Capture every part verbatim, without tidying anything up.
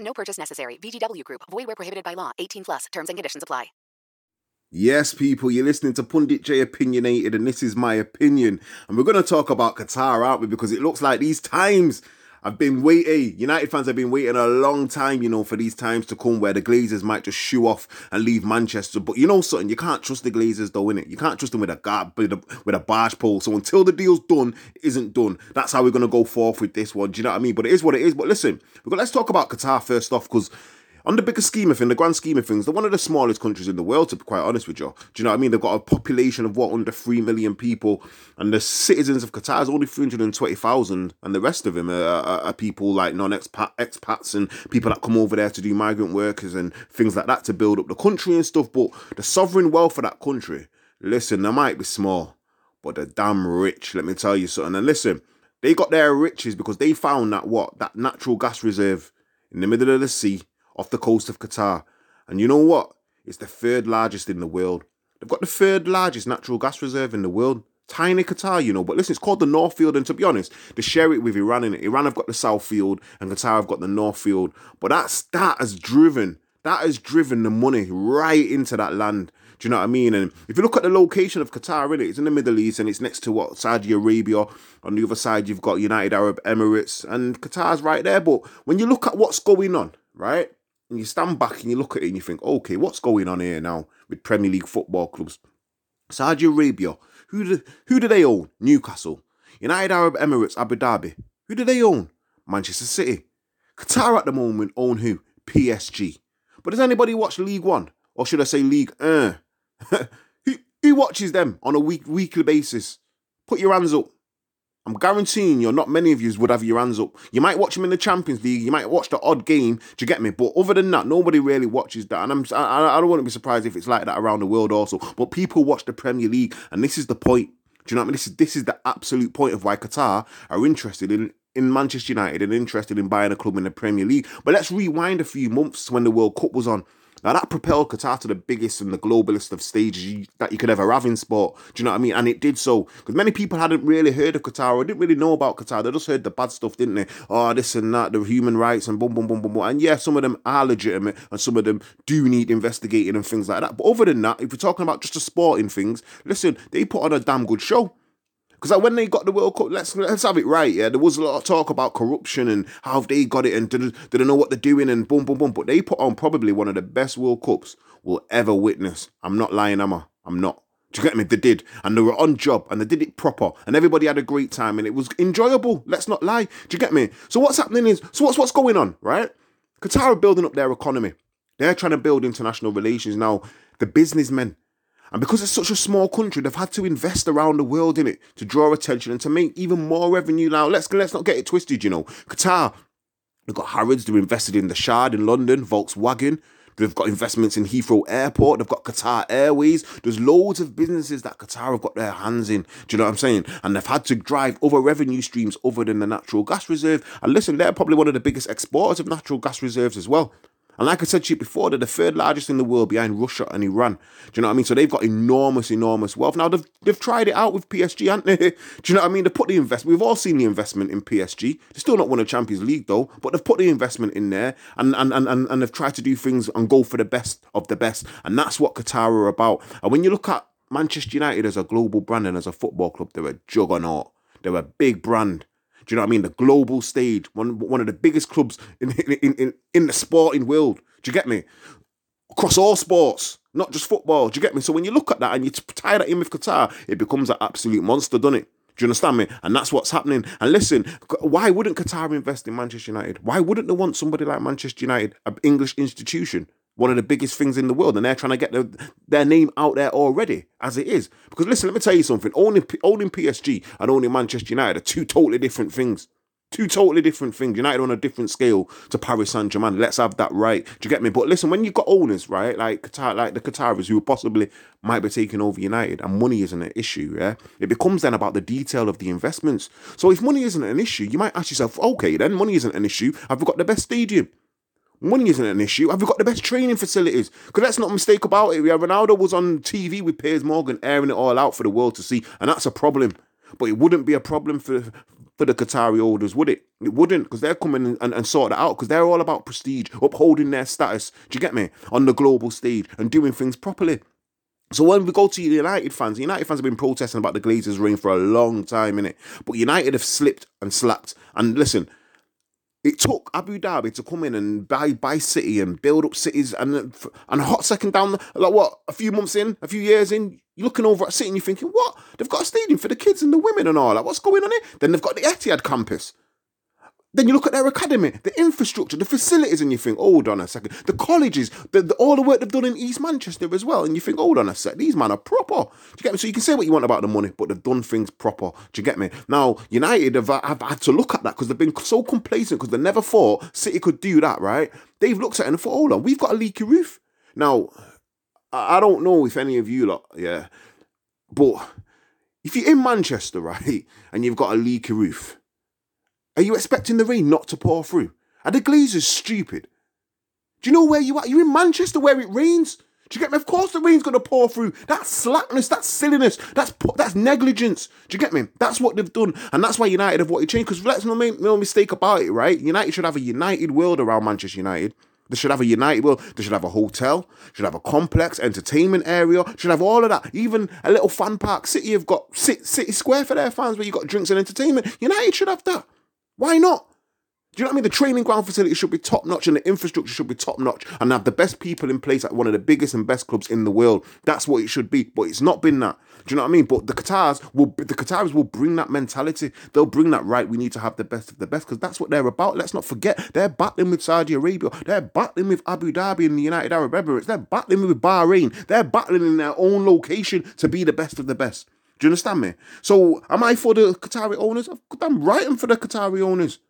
No purchase necessary. V G W Group. Void where prohibited by law. eighteen plus. Terms and conditions apply. Yes, people, you're listening to Pundit J Opinionated, and this is my opinion. And we're going to talk about Qatar, aren't we? Because it looks like these times have been waiting. United fans have been waiting a long time, you know, for these times to come where the Glazers might just shoo off and leave Manchester. But you know something, you can't trust the Glazers though, innit? You can't trust them with a guard, with a, with a barge pole. So until the deal's done, it isn't done. That's how we're going to go forth with this one. Do you know what I mean? But it is what it is. But listen, let's talk about Qatar first off, because on the bigger scheme of things, the grand scheme of things, they're one of the smallest countries in the world, to be quite honest with you. Do you know what I mean? They've got a population of, what, under three million people, and the citizens of Qatar is only three hundred twenty thousand, and the rest of them are, are, are people like non-expat expats and people that come over there to do migrant workers and things like that to build up the country and stuff. But the sovereign wealth of that country, listen, they might be small, but they're damn rich, let me tell you something. And listen, they got their riches because they found that, what, that natural gas reserve in the middle of the sea, off the coast of Qatar. And you know what? It's the third largest in the world. They've got the third largest natural gas reserve in the world. Tiny Qatar, you know. But listen, it's called the North Field. And to be honest, they share it with Iran, innit? Iran have got the South Field and Qatar have got the North Field. But that's, that has driven, that has driven the money right into that land. Do you know what I mean? And if you look at the location of Qatar, innit? It's in the Middle East and it's next to, what, Saudi Arabia. On the other side, you've got United Arab Emirates and Qatar's right there. But when you look at what's going on, right? And you stand back and you look at it and you think, okay, what's going on here now with Premier League football clubs? Saudi Arabia, who do, who do they own? Newcastle. United Arab Emirates, Abu Dhabi. Who do they own? Manchester City. Qatar at the moment own who? P S G. But does anybody watch League One? Or should I say League uh? who, who watches them on a week, weekly basis? Put your hands up. I'm guaranteeing you, not many of you would have your hands up. You might watch them in the Champions League. You might watch the odd game. Do you get me? But other than that, nobody really watches that. And I'm, I, I don't want to be surprised if it's like that around the world also. But people watch the Premier League. And this is the point. Do you know what I mean? This is, this is the absolute point of why Qatar are interested in, in Manchester United and interested in buying a club in the Premier League. But let's rewind a few months when the World Cup was on. Now, that propelled Qatar to the biggest and the globalist of stages you, that you could ever have in sport. Do you know what I mean? And it did so. Because many people hadn't really heard of Qatar or didn't really know about Qatar. They just heard the bad stuff, didn't they? Oh, this and that, the human rights and boom, boom, boom, boom, boom. And yeah, some of them are legitimate and some of them do need investigating and things like that. But other than that, if you're talking about just the sporting things, listen, they put on a damn good show. Because like when they got the World Cup, let's let's have it right, yeah? There was a lot of talk about corruption and how they got it and did they know what they're doing and boom, boom, boom. But they put on probably one of the best World Cups we'll ever witness. I'm not lying, am I? I'm not. Do you get me? They did. And they were on job and they did it proper. And everybody had a great time and it was enjoyable. Let's not lie. Do you get me? So what's happening is, so what's what's going on, right? Qatar are building up their economy. They're trying to build international relations. Now, the businessmen, and because it's such a small country, they've had to invest around the world in it to draw attention and to make even more revenue. Now, let's let's not get it twisted, you know. Qatar, they've got Harrods, they're invested in the Shard in London, Volkswagen. They've got investments in Heathrow Airport. They've got Qatar Airways. There's loads of businesses that Qatar have got their hands in. Do you know what I'm saying? And they've had to drive other revenue streams other than the natural gas reserve. And listen, they're probably one of the biggest exporters of natural gas reserves as well. And like I said to you before, they're the third largest in the world behind Russia and Iran. Do you know what I mean? So they've got enormous, enormous wealth. Now, they've they've tried it out with P S G, haven't they? Do you know what I mean? They put the investment. We've all seen the investment in P S G. They're still not won a Champions League, though, but they've put the investment in there and, and, and, and, and they've tried to do things and go for the best of the best. And that's what Qatar are about. And when you look at Manchester United as a global brand and as a football club, they're a juggernaut. They're a big brand. Do you know what I mean? The global stage, one one of the biggest clubs in in in, in the sporting world. Do you get me? Across all sports, not just football. Do you get me? So when you look at that and you tie that in with Qatar, it becomes an absolute monster, doesn't it? Do you understand me? And that's what's happening. And listen, why wouldn't Qatar invest in Manchester United? Why wouldn't they want somebody like Manchester United, an English institution, one of the biggest things in the world, and they're trying to get their, their name out there already, as it is? Because listen, let me tell you something, owning, owning P S G and owning Manchester United are two totally different things. Two totally different things. United on a different scale to Paris Saint-Germain. Let's have that right. Do you get me? But listen, when you've got owners, right, like Qatar, like the Qataris, who possibly might be taking over United, and money isn't an issue, yeah? It becomes then about the detail of the investments. So if money isn't an issue, you might ask yourself, okay, then money isn't an issue. Have we got the best stadium? Money isn't an issue. Have we got the best training facilities? Because let's not mistake about it. Yeah, Ronaldo was on T V with Piers Morgan airing it all out for the world to see, and that's a problem. But it wouldn't be a problem for, for the Qatari holders, would it? It wouldn't, because they're coming and, and, and sort it out, because they're all about prestige, upholding their status, do you get me, on the global stage and doing things properly. So when we go to the United fans, the United fans have been protesting about the Glazers reign for a long time, innit? But United have slipped and slapped. And listen, it took Abu Dhabi to come in and buy buy City and build up cities, and and a hot second down, like what, a few months in, a few years in, you're looking over at City and you're thinking, what? They've got a stadium for the kids and the women and all that. Like, what's going on here? Then they've got the Etihad campus. Then you look at their academy, the infrastructure, the facilities, and you think, hold on a second. The colleges, the, the, all the work they've done in East Manchester as well, and you think, hold on a sec, these men are proper. Do you get me? So you can say what you want about the money, but they've done things proper. Do you get me? Now, United have, have had to look at that, because they've been so complacent, because they never thought City could do that, right? They've looked at it and thought, hold on, we've got a leaky roof. Now, I don't know if any of you lot, yeah, but if you're in Manchester, right, and you've got a leaky roof, are you expecting the rain not to pour through? Are the Glazers stupid? Do you know where you are? You're in Manchester where it rains. Do you get me? Of course the rain's going to pour through. That's slackness. That's silliness. That's that's negligence. Do you get me? That's what they've done. And that's why United have wanted to change. Because let's not make no mistake about it, right? United should have a united world around Manchester United. They should have a united world. They should have a hotel. Should have a complex, entertainment area. Should have all of that. Even a little fan park. City have got City Square for their fans where you've got drinks and entertainment. United should have that. Why not? Do you know what I mean? The training ground facility should be top-notch and the infrastructure should be top-notch and have the best people in place at one of the biggest and best clubs in the world. That's what it should be, but it's not been that. Do you know what I mean? But the Qatars will, the Qataris will bring that mentality. They'll bring that, right, we need to have the best of the best, because that's what they're about. Let's not forget, they're battling with Saudi Arabia. They're battling with Abu Dhabi and the United Arab Emirates. They're battling with Bahrain. They're battling in their own location to be the best of the best. Do you understand me? So am I for the Qatari owners? I'm right for the Qatari owners.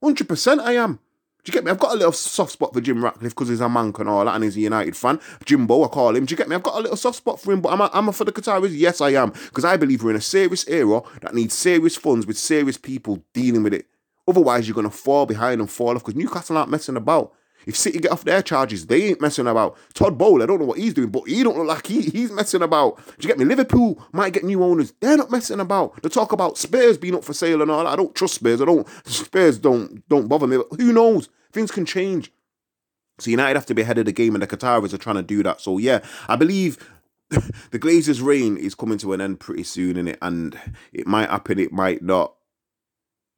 one hundred percent I am. Do you get me? I've got a little soft spot for Jim Ratcliffe because he's a man and all that, and he's a United fan. Jimbo, I call him. Do you get me? I've got a little soft spot for him, but am I, am I for the Qataris? Yes, I am. Because I believe we're in a serious era that needs serious funds with serious people dealing with it. Otherwise, you're going to fall behind and fall off, because Newcastle aren't messing about. If City get off their charges, they ain't messing about. Todd Boehly, I don't know what he's doing, but he don't look like he, he's messing about. Do you get me? Liverpool might get new owners. They're not messing about. They talk about Spurs being up for sale and all that. I don't trust Spurs. I don't. Spurs don't don't bother me. But who knows? Things can change. So United have to be ahead of the game, and the Qataris are trying to do that. So yeah, I believe the Glazers' reign is coming to an end pretty soon, innit? And it might happen. It might not.